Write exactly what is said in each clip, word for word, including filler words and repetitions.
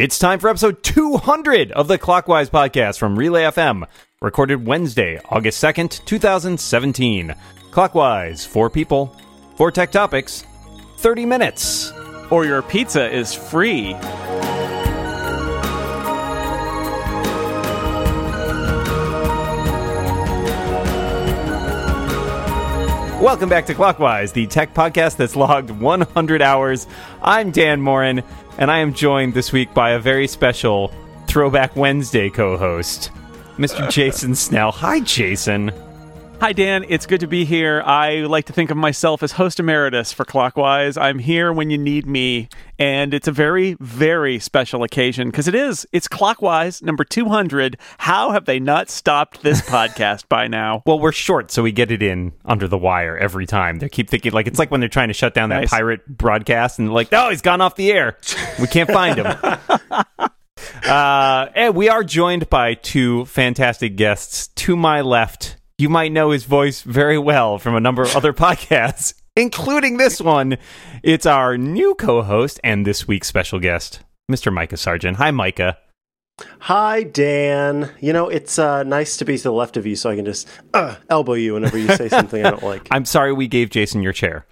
It's time for episode two hundred of the Clockwise Podcast from Relay F M, recorded Wednesday, August second, twenty seventeen. Clockwise, four people, four tech topics, thirty minutes. Or your pizza is free. Welcome back to Clockwise, the tech podcast that's logged one hundred hours. I'm Dan Moran, and I am joined this week by a very special Throwback Wednesday co-host, Mister Jason Snell. Hi, Jason. Hi, Dan. It's good to be here. I like to think of myself as host emeritus for Clockwise. I'm here when you need me, and it's a very, very special occasion, because it is. It's Clockwise number two hundred. How have they not stopped this podcast by now? Well, we're short, so we get it in under the wire every time. They keep thinking, like, it's like when they're trying to shut down that nice pirate broadcast, and like, oh, he's gone off the air. We can't find him. uh, and we are joined by two fantastic guests. To my left, you might know his voice very well from a number of other podcasts, including this one. It's our new co-host and this week's special guest, Mister Micah Sargent. Hi, Micah. Hi, Dan. You know, it's uh, nice to be to the left of you, so I can just uh, elbow you whenever you say something I don't like. I'm sorry we gave Jason your chair.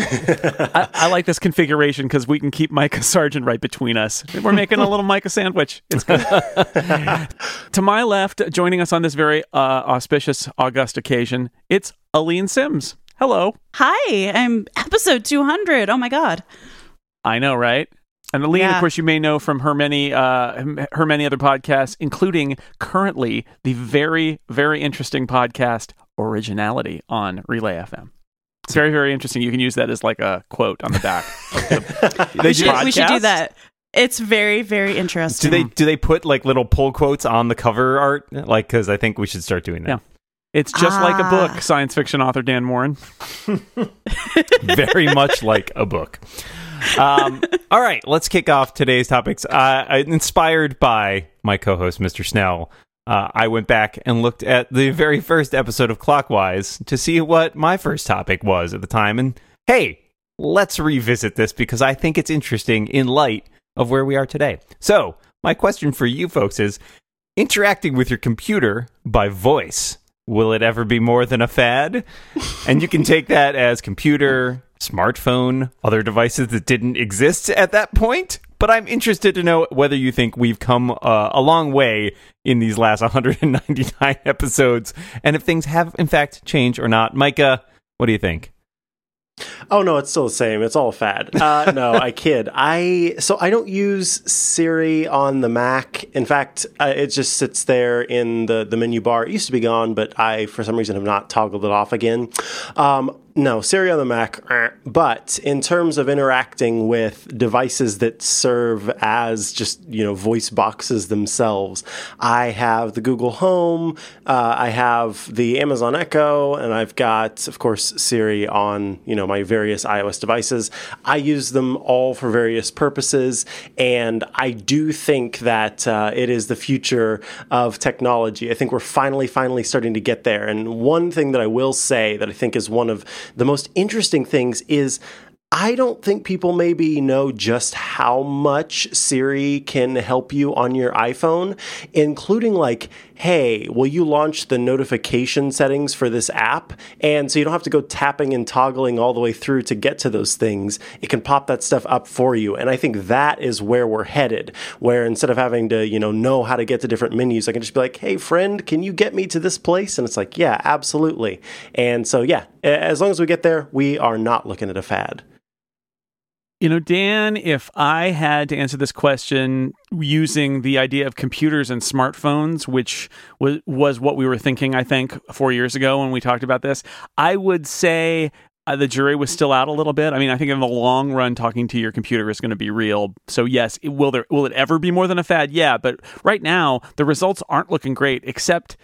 I, I like this configuration because we can keep Micah Sargent right between us. We're making a little Micah sandwich. It's good. To my left, joining us on this very uh, auspicious August occasion, it's Aline Sims. Hello. Hi. I'm episode two hundred. Oh, my God. I know, right? And Aline, yeah. Of course, you may know from her many, uh, her many other podcasts, including currently the very, very interesting podcast, Originality, on Relay F M. It's very, very interesting. You can use that as like a quote on the back of the we, should, we should do that. It's very, very interesting. Do they do they put like little pull quotes on the cover art? Like, because I think we should start doing that. Yeah. It's just ah. like a book, science fiction author Dan Moran. Very much like a book. Um, all right, let's kick off today's topics. Uh, inspired by my co-host, Mister Snell, Uh, I went back and looked at the very first episode of Clockwise to see what my first topic was at the time. And hey, let's revisit this because I think it's interesting in light of where we are today. So my question for you folks is, interacting with your computer by voice, will it ever be more than a fad? And you can take that as computer, smartphone, other devices that didn't exist at that point. But I'm interested to know whether you think we've come uh, a long way in these last one hundred ninety-nine episodes, and if things have, in fact, changed or not. Micah, what do you think? Oh, no, it's still the same. It's all a fad. Uh, no, I kid. I So I don't use Siri on the Mac. In fact, uh, it just sits there in the, the menu bar. It used to be gone, but I, for some reason, have not toggled it off again. Um, no, Siri on the Mac. Eh. But in terms of interacting with devices that serve as just, you know, voice boxes themselves, I have the Google Home, uh, I have the Amazon Echo, and I've got, of course, Siri on, you know, my various iOS devices. I use them all for various purposes, and I do think that uh, it is the future of technology. I think we're finally, finally starting to get there. And one thing that I will say that I think is one of the most interesting things is, I don't think people maybe know just how much Siri can help you on your iPhone, including like, hey, will you launch the notification settings for this app? And so you don't have to go tapping and toggling all the way through to get to those things. It can pop that stuff up for you. And I think that is where we're headed, where instead of having to, you know, know how to get to different menus, I can just be like, hey, friend, can you get me to this place? And it's like, yeah, absolutely. And so, yeah, as long as we get there, we are not looking at a fad. You know, Dan, if I had to answer this question using the idea of computers and smartphones, which was, was what we were thinking, I think, four years ago when we talked about this, I would say uh, the jury was still out a little bit. I mean, I think in the long run, talking to your computer is going to be real. So yes, it, will there will it ever be more than a fad? Yeah, but right now, the results aren't looking great, except,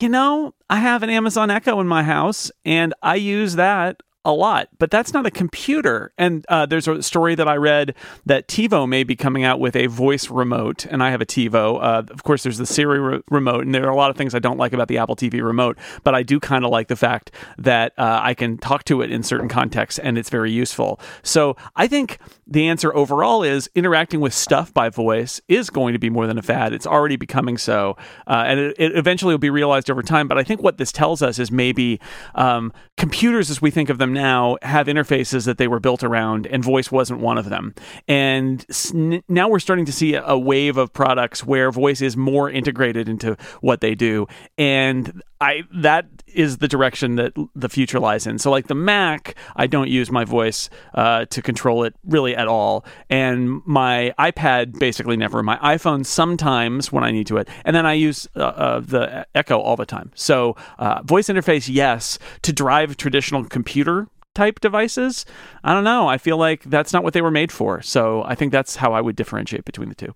you know, I have an Amazon Echo in my house, and I use that a lot, but that's not a computer. And uh, there's a story that I read that TiVo may be coming out with a voice remote, and I have a TiVo. Uh, of course, there's the Siri re- remote, and there are a lot of things I don't like about the Apple T V remote, but I do kind of like the fact that uh, I can talk to it in certain contexts, and it's very useful. So I think the answer overall is interacting with stuff by voice is going to be more than a fad. It's already becoming so, uh, and it, it eventually will be realized over time. But I think what this tells us is maybe um, computers, as we think of them now, have interfaces that they were built around, and voice wasn't one of them. And sn- now we're starting to see a wave of products where voice is more integrated into what they do, and I that is the direction that the future lies in. So like the Mac, I don't use my voice uh, to control it really at all, and my iPad basically never, my iPhone sometimes when I need to it, and then I use uh, uh, the Echo all the time. So uh, voice interface, yes, to drive traditional computer type devices, I don't know. I feel like that's not what they were made for. So I think that's how I would differentiate between the two.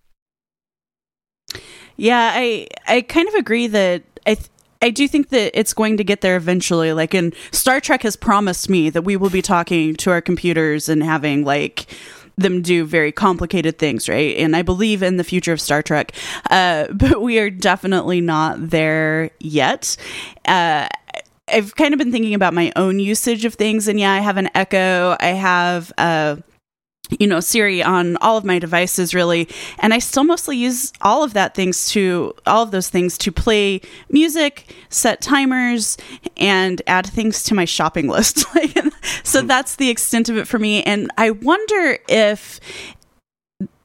Yeah, I I kind of agree that I th- I do think that it's going to get there eventually. Like, and Star Trek has promised me that we will be talking to our computers and having like them do very complicated things, right? And I believe in the future of Star Trek, uh, but we are definitely not there yet. Uh, I've kind of been thinking about my own usage of things, and yeah, I have an Echo. I have, uh, you know, Siri on all of my devices, really, and I still mostly use all of that things to all of those things to play music, set timers, and add things to my shopping list. So that's the extent of it for me, and I wonder if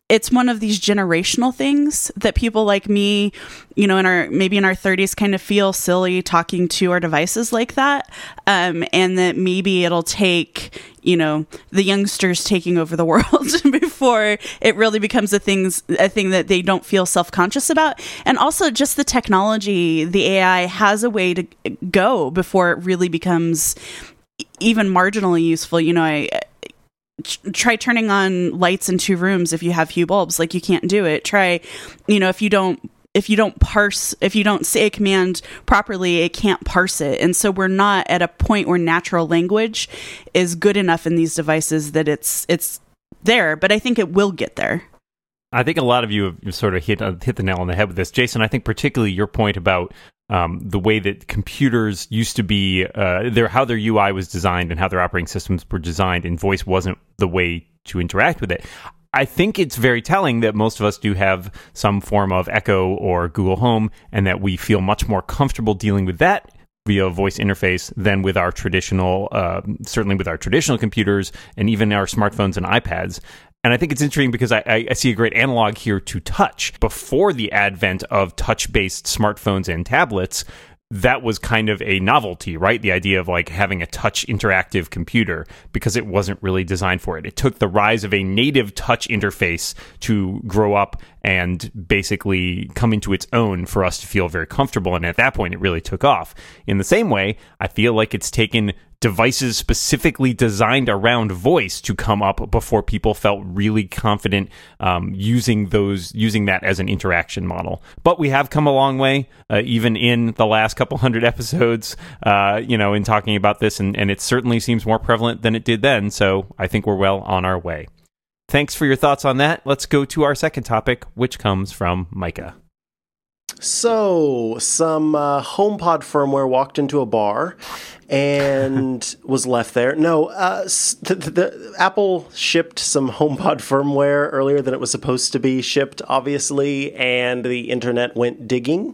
it's one of these generational things that people like me, you know, in our maybe in our thirties kind of feel silly talking to our devices like that. Um, and that maybe it'll take, you know, the youngsters taking over the world before it really becomes a things a thing that they don't feel self-conscious about. And also just the technology, the A I has a way to go before it really becomes even marginally useful. You know, I... try turning on lights in two rooms if you have Hue bulbs. Like, you can't do it. Try, you know, if you don't if you don't parse, if you don't say a command properly, it can't parse it. And so we're not at a point where natural language is good enough in these devices that it's it's there. But I think it will get there. I think a lot of you have sort of hit uh, hit the nail on the head with this, Jason. I think particularly your point about Um, the way that computers used to be, uh, their how their U I was designed and how their operating systems were designed, and voice wasn't the way to interact with it. I think it's very telling that most of us do have some form of Echo or Google Home, and that we feel much more comfortable dealing with that via voice interface than with our traditional, uh, certainly with our traditional computers and even our smartphones and iPads. And I think it's interesting because I, I see a great analog here to touch. Before the advent of touch-based smartphones and tablets, that was kind of a novelty, right? The idea of like having a touch interactive computer, because it wasn't really designed for it. It took the rise of a native touch interface to grow up and basically come into its own for us to feel very comfortable. And at that point, it really took off. In the same way, I feel like it's taken devices specifically designed around voice to come up before people felt really confident um, using those, using that as an interaction model. But we have come a long way, uh, even in the last couple hundred episodes, uh, you know, in talking about this, and, and it certainly seems more prevalent than it did then. So I think we're well on our way. Thanks for your thoughts on that. Let's go to our second topic, which comes from Micah. So, some uh, HomePod firmware walked into a bar and was left there. No, uh, the, the, the Apple shipped some HomePod firmware earlier than it was supposed to be shipped, obviously, and the internet went digging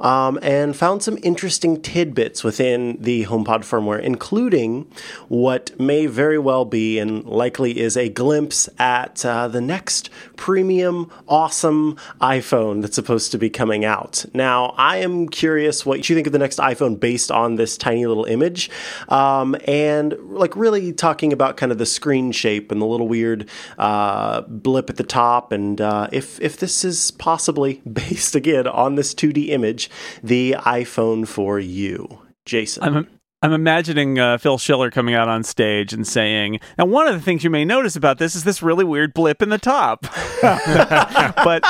um, and found some interesting tidbits within the HomePod firmware, including what may very well be and likely is a glimpse at uh, the next premium, awesome iPhone that's supposed to be coming out. Now, I am curious what you think of the next iPhone based on this tiny little image, um, and like really talking about kind of the screen shape and the little weird uh, blip at the top, and uh, if if this is possibly based again on this two D image, the iPhone for you, Jason. I'm- I'm imagining uh, Phil Schiller coming out on stage and saying, now one of the things you may notice about this is this really weird blip in the top. But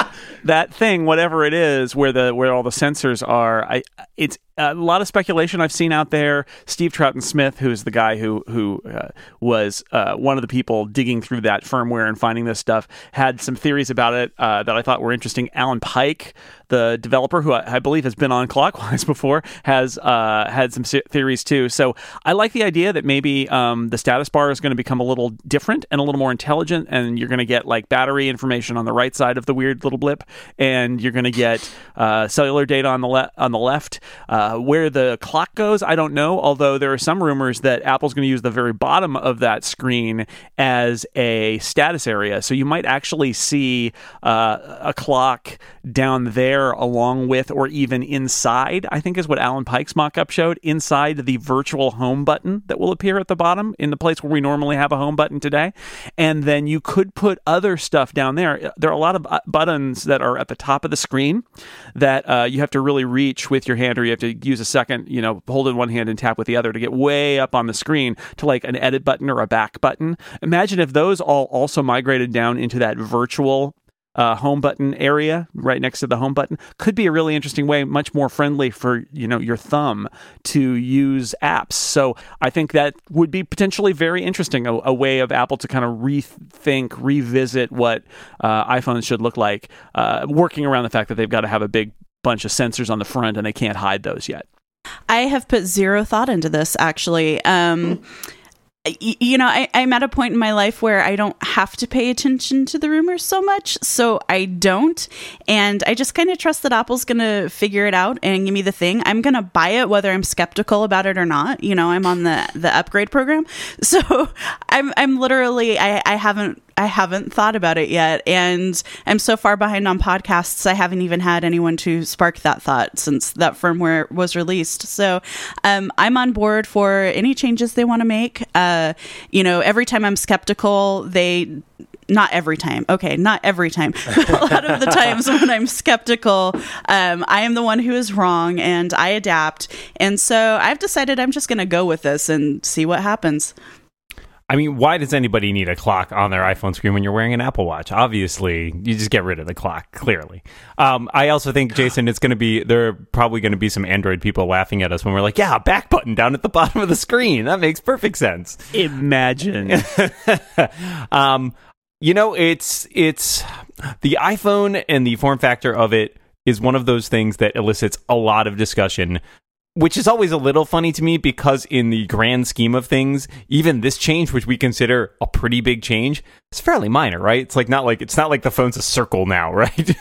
that thing, whatever it is, where the where all the sensors are, I, it's a lot of speculation I've seen out there. Steve Troughton Smith, who is the guy who who uh, was uh, one of the people digging through that firmware and finding this stuff, had some theories about it uh, that I thought were interesting. Alan Pike, the developer who I, I believe has been on Clockwise before, has uh, had some se- theories too. So I like the idea that maybe um, the status bar is going to become a little different and a little more intelligent, and you're going to get like battery information on the right side of the weird little blip, and you're going to get uh, cellular data on the le- on the left. Uh, where the clock goes, I don't know, although there are some rumors that Apple's going to use the very bottom of that screen as a status area. So you might actually see uh, a clock down there along with, or even inside, I think is what Alan Pike's mock-up showed, inside the virtual home button that will appear at the bottom in the place where we normally have a home button today. And then you could put other stuff down there. There are a lot of buttons that are at the top of the screen that uh, you have to really reach with your hand, or you have to use a second, you know, hold in one hand and tap with the other to get way up on the screen to like an edit button or a back button. Imagine if those all also migrated down into that virtual Uh, home button area right next to the home button. Could be a really interesting way, much more friendly for, you know, your thumb to use apps. So I think that would be potentially very interesting, a, a way of Apple to kind of rethink, revisit what uh, iPhones should look like, uh, working around the fact that they've got to have a big bunch of sensors on the front and they can't hide those yet. I have put zero thought into this, actually. Um You know, I, I'm at a point in my life where I don't have to pay attention to the rumors so much, so I don't. And I just kind of trust that Apple's going to figure it out and give me the thing. I'm going to buy it whether I'm skeptical about it or not. You know, I'm on the, the upgrade program. So I'm I'm literally, I, I haven't I haven't thought about it yet. And I'm so far behind on podcasts, I haven't even had anyone to spark that thought since that firmware was released. So um, I'm on board for any changes they want to make. Uh, you know, every time I'm skeptical, they... Not every time. Okay, not every time. But a lot of the times when I'm skeptical, um, I am the one who is wrong, and I adapt. And so I've decided I'm just going to go with this and see what happens. I mean, why does anybody need a clock on their iPhone screen when you're wearing an Apple Watch? Obviously, you just get rid of the clock, clearly. Um, I also think, Jason, it's going to be, there are probably going to be some Android people laughing at us when we're like, yeah, back button down at the bottom of the screen. That makes perfect sense. Imagine. um, you know, it's, it's the iPhone and the form factor of it is one of those things that elicits a lot of discussion, which is always a little funny to me because in the grand scheme of things, even this change, which we consider a pretty big change, it's fairly minor, right? It's like not like it's not like the phone's a circle now, right?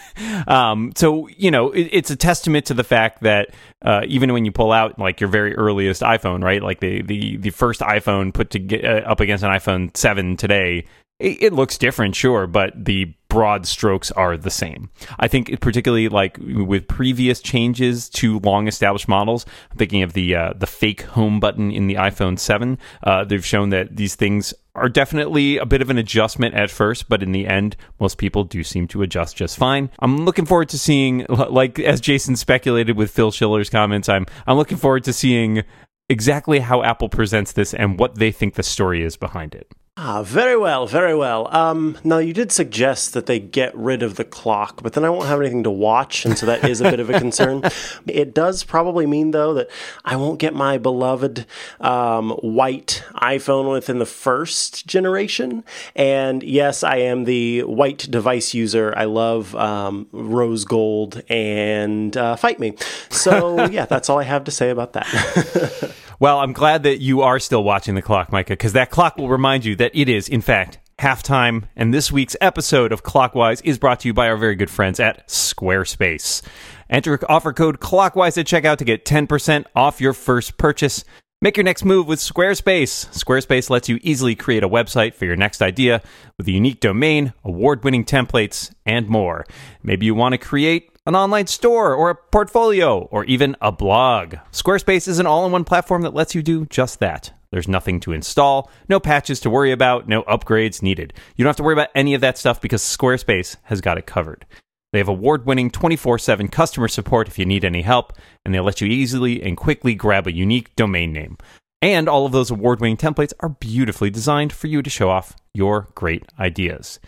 um, so, you know, it, it's a testament to the fact that uh, even when you pull out like your very earliest iPhone, right? Like the the, the first iPhone put to get, uh, up against an iPhone seven today, it, it looks different, sure, but the broad strokes are the same. I think particularly like with previous changes to long established models, I'm thinking of the uh, the fake home button in the iPhone seven, uh, they've shown that these things are definitely a bit of an adjustment at first, but in the end, most people do seem to adjust just fine. I'm looking forward to seeing, like as Jason speculated with Phil Schiller's comments, I'm I'm looking forward to seeing exactly how Apple presents this and what they think the story is behind it. Ah, very well, very well. Um, now, you did suggest that they get rid of the clock, but then I won't have anything to watch, and so that is a bit of a concern. It does probably mean, though, that I won't get my beloved um, white iPhone within the first generation. And yes, I am the white device user. I love um, rose gold, and uh, fight me. So, yeah, that's all I have to say about that. Well, I'm glad that you are still watching the clock, Micah, because that clock will remind you that it is, in fact, halftime. And this week's episode of Clockwise is brought to you by our very good friends at Squarespace. Enter offer code CLOCKWISE at checkout to get ten percent off your first purchase. Make your next move with Squarespace. Squarespace lets you easily create a website for your next idea with a unique domain, award-winning templates, and more. Maybe you want to create an online store or a portfolio or even a blog. Squarespace is an all-in-one platform that lets you do just that. There's nothing to install, no patches to worry about, no upgrades needed. You don't have to worry about any of that stuff because Squarespace has got it covered. They have award-winning twenty-four seven customer support if you need any help, and they let you easily and quickly grab a unique domain name. And all of those award-winning templates are beautifully designed for you to show off your great ideas.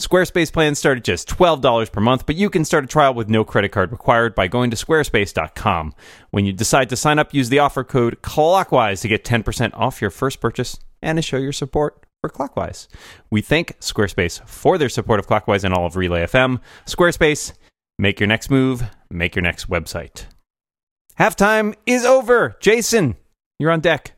Squarespace plans start at just twelve dollars per month, but you can start a trial with no credit card required by going to squarespace dot com. When you decide to sign up, use the offer code CLOCKWISE to get ten percent off your first purchase and to show your support for Clockwise. We thank Squarespace for their support of Clockwise and all of Relay F M. Squarespace, make your next move, make your next website. Halftime is over. Jason, you're on deck.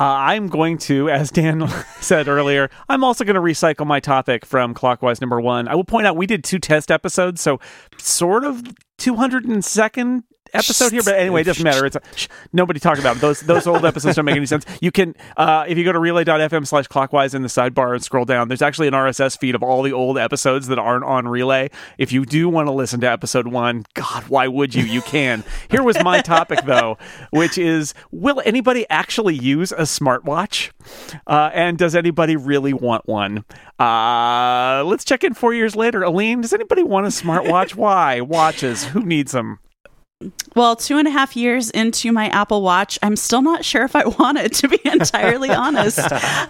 Uh, I'm going to, as Dan said earlier, I'm also going to recycle my topic from Clockwise number one. I will point out we did two test episodes, so sort of two hundred second episode here, but anyway, it doesn't matter. It's a, sh- nobody talk about it. Those those old episodes don't make any sense. You can, uh, if you go to relay dot f m slash clockwise in the sidebar and scroll down, there's actually an R S S feed of all the old episodes that aren't on Relay. If you do want to listen to episode one, God, why would you? You can. Here was my topic, though, which is, will anybody actually use a smartwatch? Uh, and does anybody really want one? Uh, let's check in four years later. Aline, does anybody want a smartwatch? Why? Watches. Who needs them? Well, two and a half years into my Apple Watch, I'm still not sure if I want it, to be entirely honest.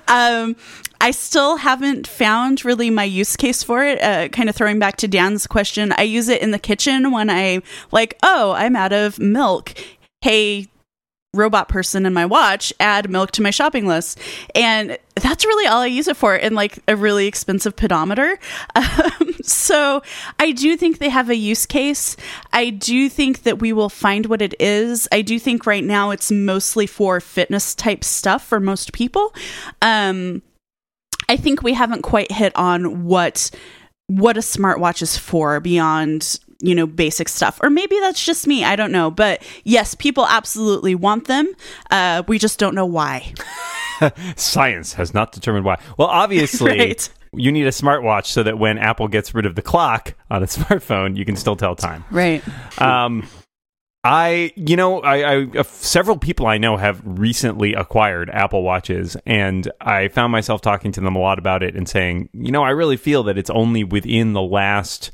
Um, I still haven't found really my use case for it. Uh, kind of throwing back to Dan's question, I use it in the kitchen when I like, oh, I'm out of milk. Hey, robot person in my watch, add milk to my shopping list. And that's really all I use it for, in like a really expensive pedometer. Um, so I do think they have a use case. I do think that we will find what it is. I do think right now it's mostly for fitness type stuff for most people. Um, I think we haven't quite hit on what what a smartwatch is for beyond, you know, basic stuff. Or maybe that's just me. I don't know. But yes, people absolutely want them. Uh, we just don't know why. Science has not determined why. Well, obviously, right. You need a smartwatch so that when Apple gets rid of the clock on a smartphone, you can still tell time. Right. Um, I, you know, I, I several people I know have recently acquired Apple Watches, and I found myself talking to them a lot about it and saying, you know, I really feel that it's only within the last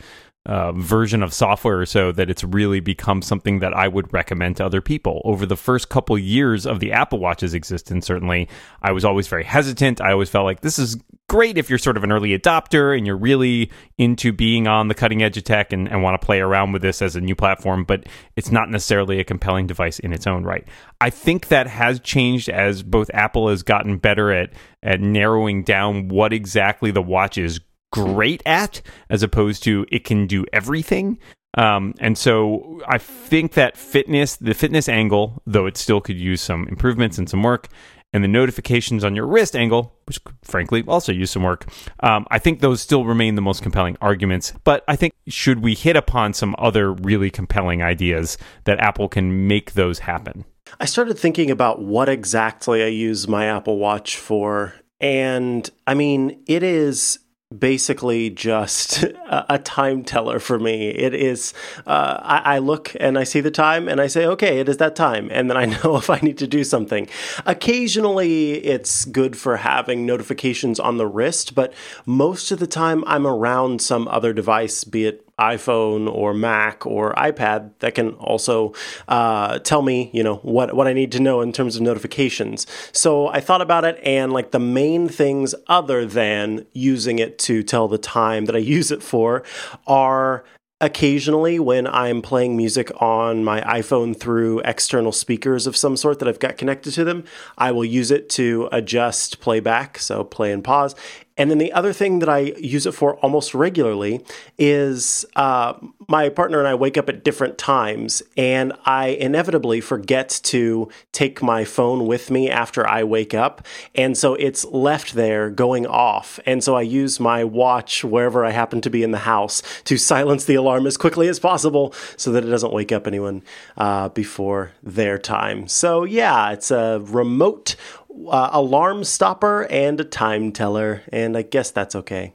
Uh, version of software or so that it's really become something that I would recommend to other people. Over the first couple years of the Apple Watch's existence, certainly, I was always very hesitant. I always felt like this is great if you're sort of an early adopter and you're really into being on the cutting edge of tech and, and want to play around with this as a new platform, but it's not necessarily a compelling device in its own right. I think that has changed as both Apple has gotten better at, at narrowing down what exactly the watch is great at, as opposed to it can do everything. Um, and so I think that fitness, the fitness angle, though it still could use some improvements and some work, and the notifications on your wrist angle, which frankly also use some work, um, I think those still remain the most compelling arguments. But I think, should we hit upon some other really compelling ideas, that Apple can make those happen? I started thinking about what exactly I use my Apple Watch for. And I mean, it is basically just a time teller for me. It is, uh, I, I look and I see the time and I say, okay, it is that time. And then I know if I need to do something. Occasionally, it's good for having notifications on the wrist, but most of the time I'm around some other device, be it iPhone or Mac or iPad, that can also uh, tell me, you know, what, what I need to know in terms of notifications. So I thought about it, and like the main things other than using it to tell the time that I use it for are occasionally when I'm playing music on my iPhone through external speakers of some sort that I've got connected to them, I will use it to adjust playback, so play and pause. And then the other thing that I use it for almost regularly is uh, my partner and I wake up at different times, and I inevitably forget to take my phone with me after I wake up. And so it's left there going off. And so I use my watch wherever I happen to be in the house to silence the alarm as quickly as possible so that it doesn't wake up anyone uh, before their time. So yeah, it's a remote Uh, alarm stopper and a time teller, and I guess that's okay.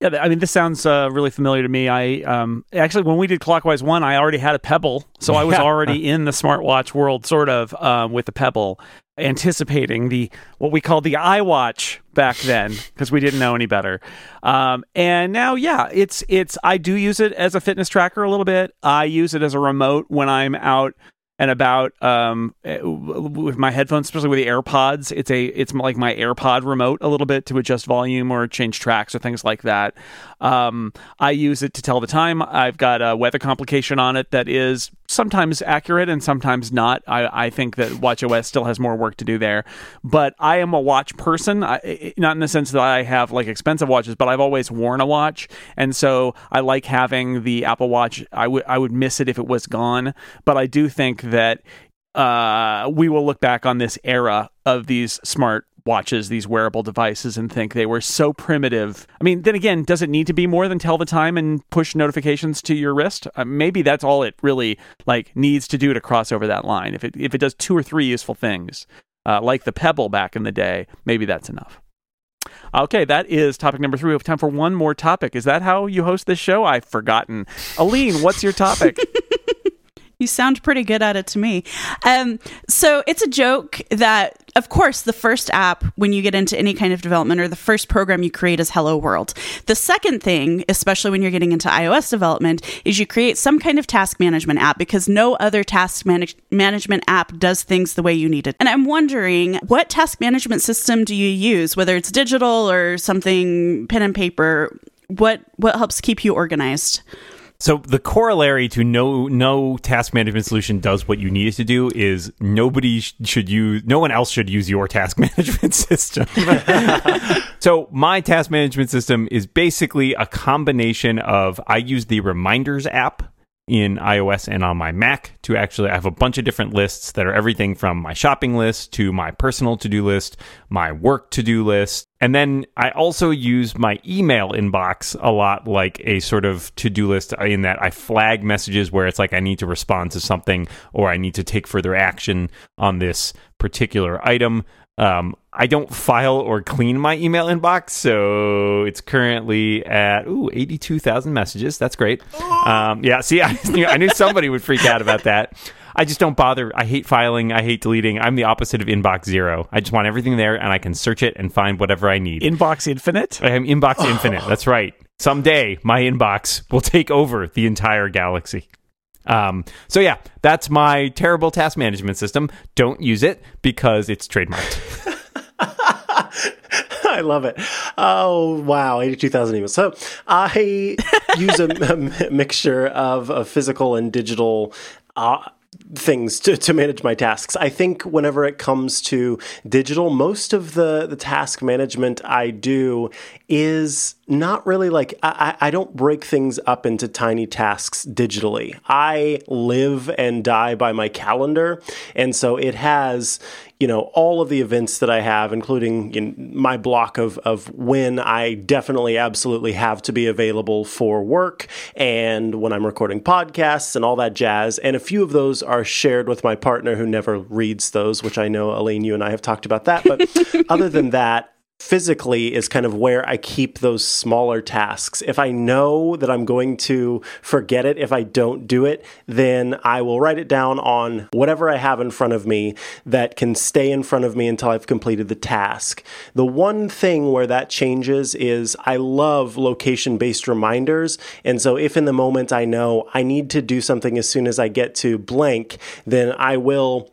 Yeah, I mean, this sounds uh, really familiar to me. I um, actually, when we did Clockwise one, I already had a Pebble, so I was already in the smartwatch world, sort of, um, with the Pebble, anticipating the what we called the iWatch back then, because we didn't know any better. Um, and now, yeah, it's it's. I do use it as a fitness tracker a little bit. I use it as a remote when I'm out and about um, with my headphones, especially with the AirPods. It's a it's like my AirPod remote a little bit to adjust volume or change tracks or things like that. Um, I use it to tell the time. I've got a weather complication on it that is sometimes accurate and sometimes not. I, I think that watchOS still has more work to do there. But I am a watch person, I, not in the sense that I have like expensive watches, but I've always worn a watch. And so I like having the Apple Watch. I would I would miss it if it was gone. But I do think that uh, we will look back on this era of these smart watches, these wearable devices, and think they were so primitive. I mean, then again, does it need to be more than tell the time and push notifications to your wrist? Uh, maybe that's all it really like needs to do to cross over that line. If it if it does two or three useful things, uh, like the Pebble back in the day, maybe that's enough. Okay, that is topic number three. We have time for one more topic. Is that how you host this show? I've forgotten. Aline, what's your topic? You sound pretty good at it to me. Um, so it's a joke that, of course, the first app when you get into any kind of development or the first program you create is Hello World. The second thing, especially when you're getting into iOS development, is you create some kind of task management app because no other task manage- management app does things the way you need it. And I'm wondering, what task management system do you use, whether it's digital or something, pen and paper? What what helps keep you organized? So the corollary to no no task management solution does what you need it to do is nobody sh- should use, no one else should use your task management system. So my task management system is basically a combination of, I use the Reminders app in iOS and on my Mac to actually, I have a bunch of different lists that are everything from my shopping list to my personal to-do list, my work to-do list. And then I also use my email inbox a lot like a sort of to-do list in that I flag messages where it's like I need to respond to something or I need to take further action on this particular item. Um, I don't file or clean my email inbox, so it's currently at ooh eighty-two thousand messages. That's great. Um, yeah, see, I knew, I knew somebody would freak out about that. I just don't bother. I hate filing. I hate deleting. I'm the opposite of inbox zero. I just want everything there, and I can search it and find whatever I need. Inbox infinite? I am inbox oh. infinite. That's right. Someday, my inbox will take over the entire galaxy. Um, so yeah, that's my terrible task management system. Don't use it because it's trademarked. I love it. Oh, wow. eighty-two thousand emails. So I use a, a mixture of, of physical and digital uh, things to, to manage my tasks. I think whenever it comes to digital, most of the, the task management I do is not really like, I, I don't break things up into tiny tasks digitally. I live and die by my calendar. And so it has, you know, all of the events that I have, including, you know, my block of, of when I definitely absolutely have to be available for work and when I'm recording podcasts and all that jazz. And a few of those are shared with my partner who never reads those, which I know, Aline, you and I have talked about that. But other than that, physically is kind of where I keep those smaller tasks. If I know that I'm going to forget it, if I don't do it, then I will write it down on whatever I have in front of me that can stay in front of me until I've completed the task. The one thing where that changes is I love location-based reminders. And so if in the moment I know I need to do something as soon as I get to blank, then I will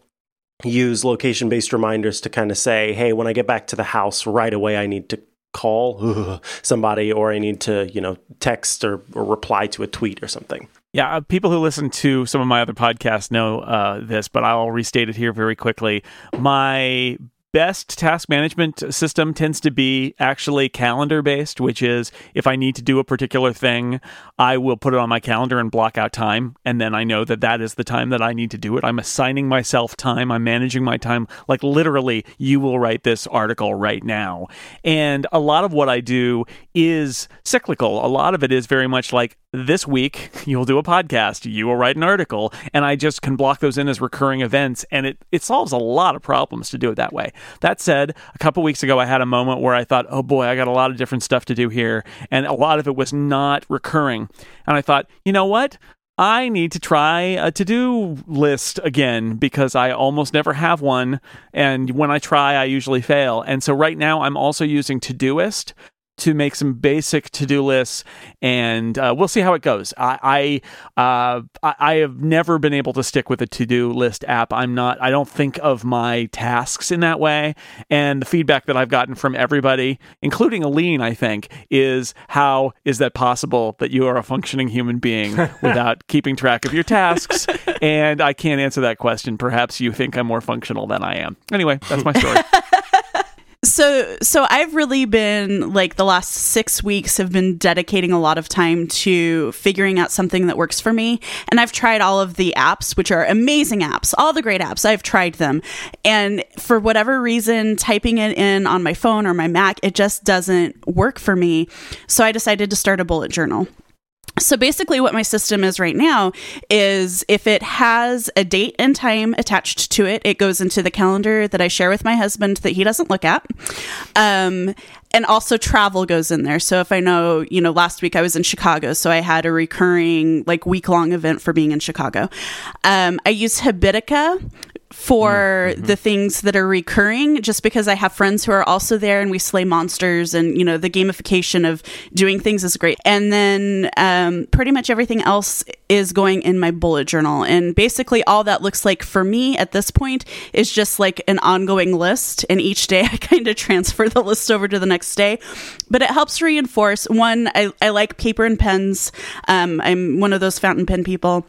use location-based reminders to kind of say, hey, when I get back to the house right away, I need to call somebody or I need to, you know, text or, or reply to a tweet or something. Yeah, uh, people who listen to some of my other podcasts know uh, this, but I'll restate it here very quickly. My best task management system tends to be actually calendar-based, which is if I need to do a particular thing, I will put it on my calendar and block out time, and then I know that that is the time that I need to do it. I'm assigning myself time. I'm managing my time. Like, literally, you will write this article right now. And a lot of what I do is cyclical. A lot of it is very much like, this week, you'll do a podcast, you will write an article, and I just can block those in as recurring events, and it, it solves a lot of problems to do it that way. That said, a couple weeks ago, I had a moment where I thought, oh boy, I got a lot of different stuff to do here, and a lot of it was not recurring. And I thought, you know what? I need to try a to-do list again because I almost never have one, and when I try, I usually fail. And so right now, I'm also using Todoist to make some basic to-do lists, and uh, we'll see how it goes. I I, uh, I I have never been able to stick with a to-do list app. I'm not. I don't think of my tasks in that way. And the feedback that I've gotten from everybody, including Aline, I think, is how is that possible that you are a functioning human being without keeping track of your tasks? And I can't answer that question. Perhaps you think I'm more functional than I am. Anyway, that's my story. So so I've really been, like, the last six weeks have been dedicating a lot of time to figuring out something that works for me. And I've tried all of the apps, which are amazing apps, all the great apps. I've tried them. And for whatever reason, typing it in on my phone or my Mac, it just doesn't work for me. So I decided to start a bullet journal. So basically what my system is right now is if it has a date and time attached to it, it goes into the calendar that I share with my husband that he doesn't look at. Um, and also travel goes in there. So if I know, you know, last week I was in Chicago, so I had a recurring, like, week-long event for being in Chicago. Um, I use Habitica for mm-hmm. the things that are recurring, just because I have friends who are also there and we slay monsters, and, you know, the gamification of doing things is great. And then um, pretty much everything else is going in my bullet journal. And basically all that looks like for me at this point is just like an ongoing list. And each day I kind of transfer the list over to the next day, but it helps reinforce one. I, I like paper and pens. Um, I'm one of those fountain pen people.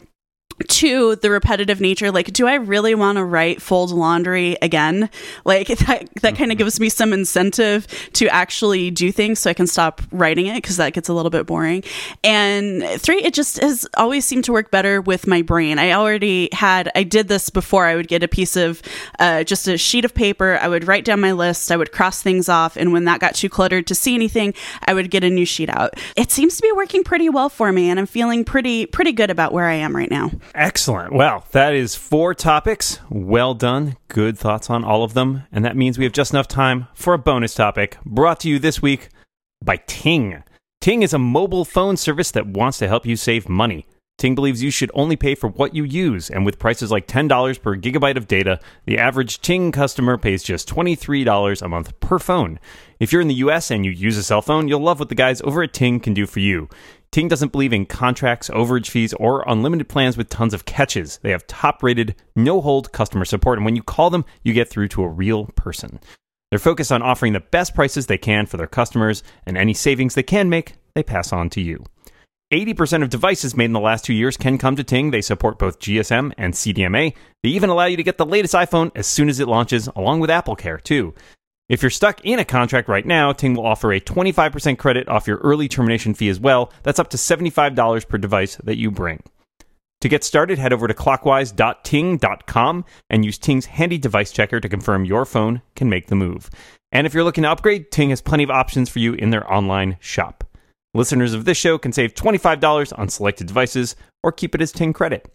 Two, the repetitive nature. Like, do I really want to write fold laundry again? Like, that that kind of gives me some incentive to actually do things, so I can stop writing it, because that gets a little bit boring. And three, it just has always seemed to work better with my brain. I already had, I did this before. I would get a piece of, uh, just a sheet of paper. I would write down my list. I would cross things off. And when that got too cluttered to see anything, I would get a new sheet out. It seems to be working pretty well for me. And I'm feeling pretty, pretty good about where I am right now. Excellent. Well, that is four topics. Well done. Good thoughts on all of them. And that means we have just enough time for a bonus topic brought to you this week by Ting. Ting is a mobile phone service that wants to help you save money. Ting believes you should only pay for what you use. And with prices like ten dollars per gigabyte of data, the average Ting customer pays just twenty-three dollars a month per phone. If you're in the U S and you use a cell phone, you'll love what the guys over at Ting can do for you. Ting doesn't believe in contracts, overage fees, or unlimited plans with tons of catches. They have top-rated, no-hold customer support, and when you call them, you get through to a real person. They're focused on offering the best prices they can for their customers, and any savings they can make, they pass on to you. eighty percent of devices made in the last two years can come to Ting. They support both G S M and C D M A. They even allow you to get the latest iPhone as soon as it launches, along with AppleCare, too. If you're stuck in a contract right now, Ting will offer a twenty-five percent credit off your early termination fee as well. That's up to seventy-five dollars per device that you bring. To get started, head over to clockwise dot ting dot com and use Ting's handy device checker to confirm your phone can make the move. And if you're looking to upgrade, Ting has plenty of options for you in their online shop. Listeners of this show can save twenty-five dollars on selected devices or keep it as Ting credit.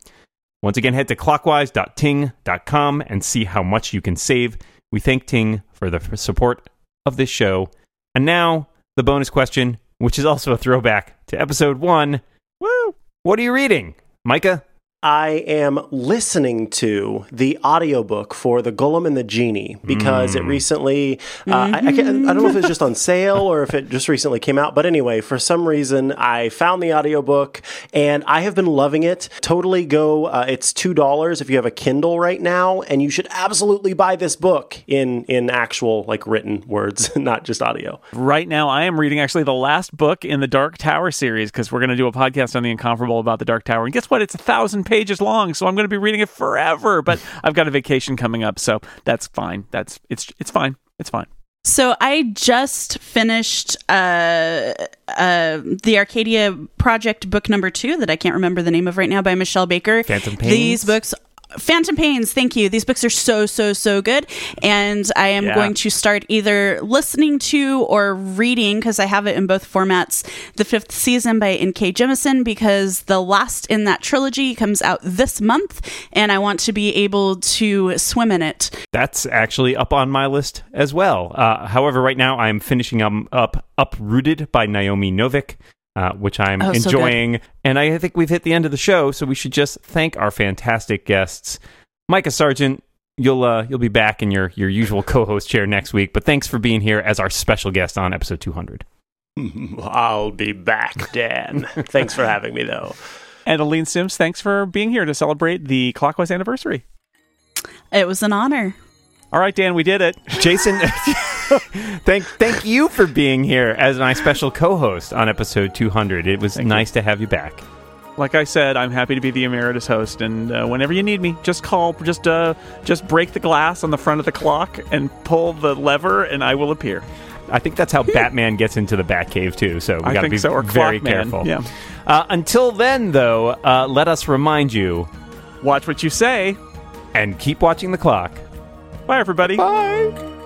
Once again, head to clockwise dot ting dot com and see how much you can save. We thank Ting for the support of this show. And now, the bonus question, which is also a throwback to episode one. Woo! What are you reading, Micah? I am listening to the audiobook for The Golem and the Genie, because mm. it recently, uh, mm-hmm. I, I, can't, I don't know if it was just on sale or if it just recently came out, but anyway, for some reason, I found the audiobook, and I have been loving it. Totally go, uh, it's two dollars if you have a Kindle right now, and you should absolutely buy this book in, in actual, like, written words, not just audio. Right now, I am reading, actually, the last book in the Dark Tower series, because we're going to do a podcast on The Incomparable about the Dark Tower, and guess what? It's a thousand pages long, so I'm going to be reading it forever, but I've got a vacation coming up, so that's fine. That's it's it's fine. It's fine. So I just finished uh, uh, the Arcadia Project book number two that I can't remember the name of right now, by Michelle Baker. Phantom Pains. These books Phantom Pains, thank you. These books are so, so, so good. And I am yeah. going to start either listening to or reading, because I have it in both formats, The Fifth Season by N K Jemisin, because the last in that trilogy comes out this month, and I want to be able to swim in it. That's actually up on my list as well. Uh, however, right now I'm finishing um, up Uprooted by Naomi Novik. Uh, which I'm oh, enjoying. So and I think we've hit the end of the show, so we should just thank our fantastic guests. Micah Sargent, you'll uh, you'll be back in your, your usual co-host chair next week, but thanks for being here as our special guest on episode two hundred. I'll be back, Dan. Thanks for having me, though. And Aline Sims, thanks for being here to celebrate the Clockwise anniversary. It was an honor. All right, Dan, we did it. Jason, thank thank you for being here as my special co-host on episode two hundred. It was thank nice you. to have you back. Like I said, I'm happy to be the emeritus host, and uh, whenever you need me, just call, just uh, just break the glass on the front of the clock and pull the lever, and I will appear. I think that's how Batman gets into the Batcave, too, so we got to be so, very careful. Yeah. Uh, until then, though, uh, let us remind you, watch what you say, and keep watching the clock. Bye, everybody. Bye.